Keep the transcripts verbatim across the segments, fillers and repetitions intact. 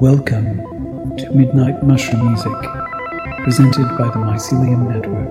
Welcome to Midnight Mushroom Music, presented by the Mycelium Network.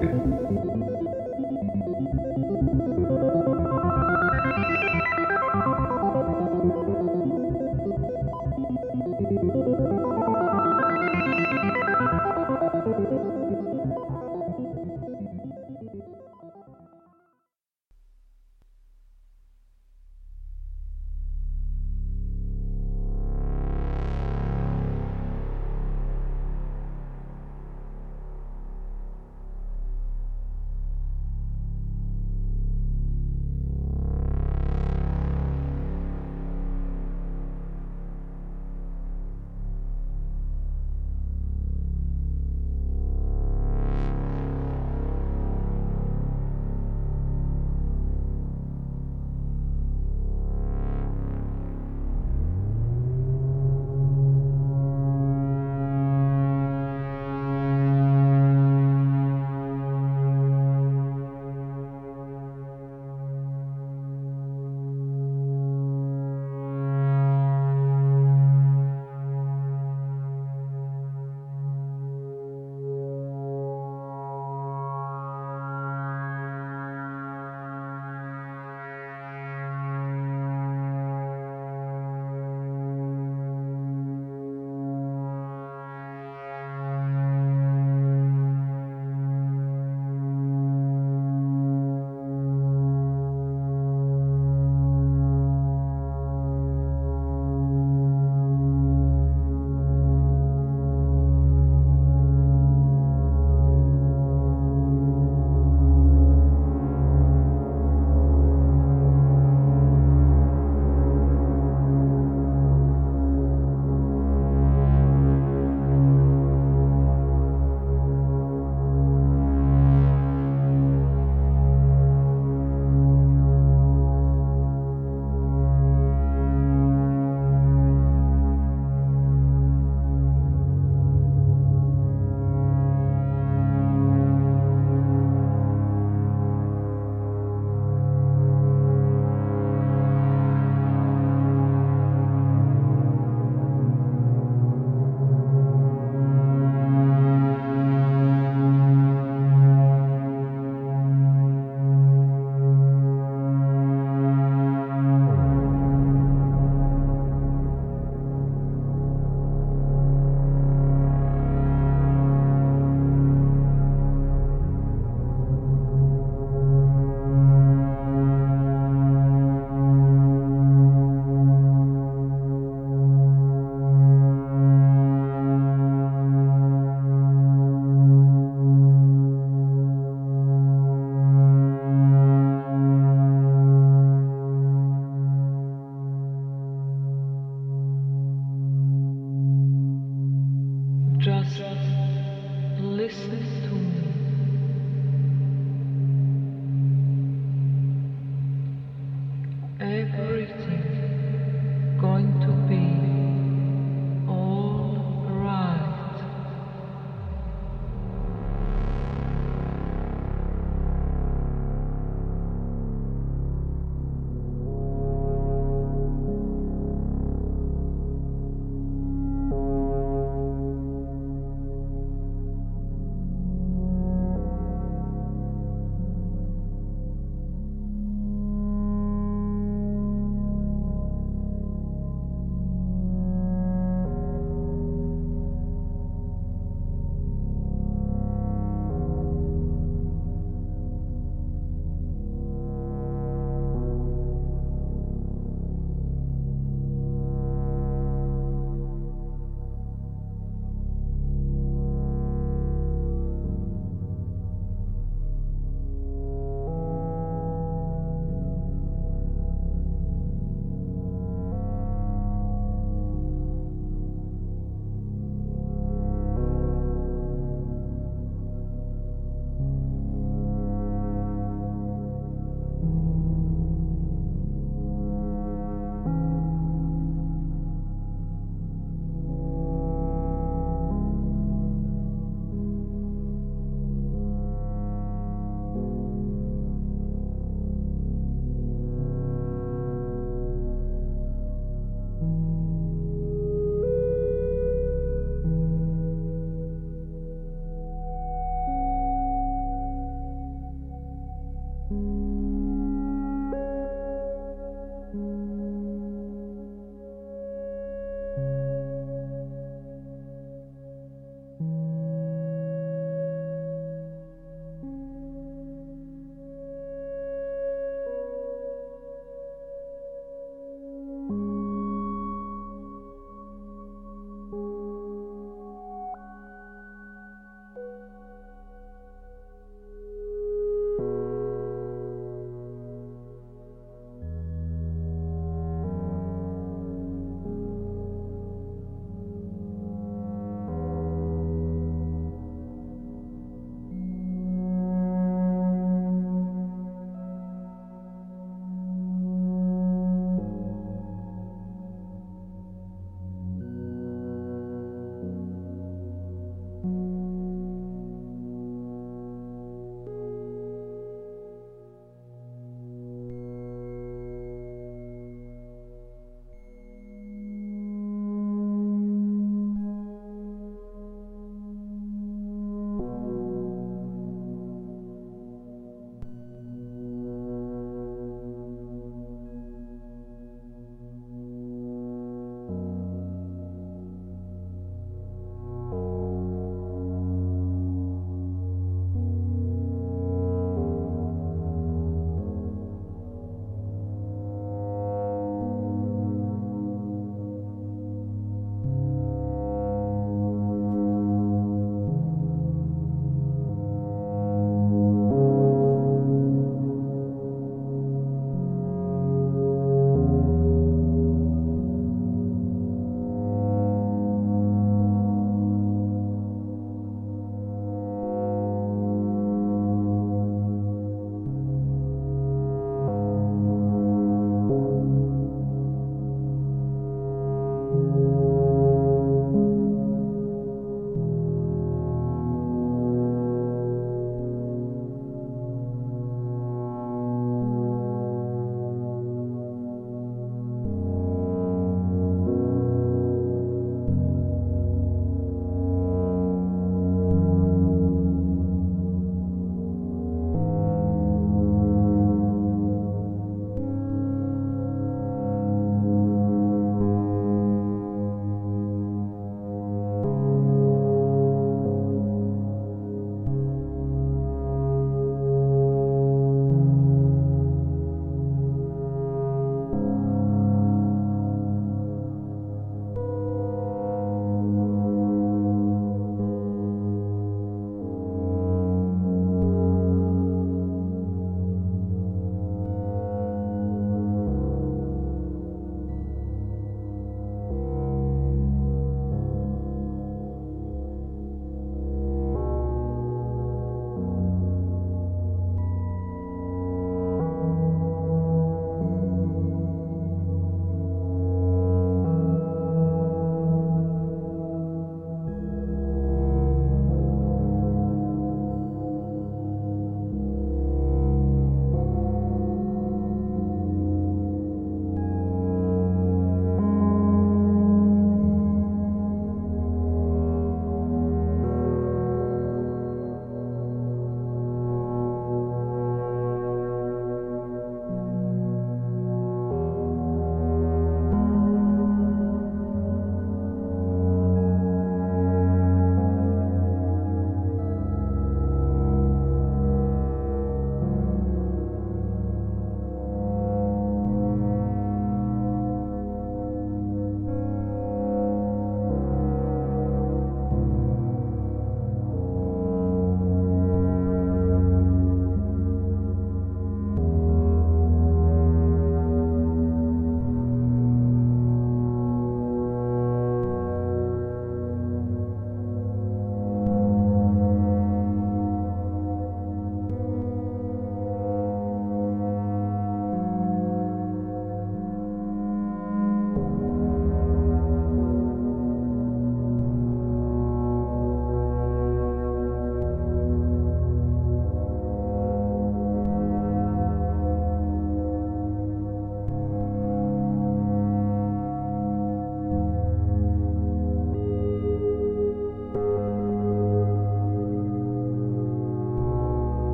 Everything going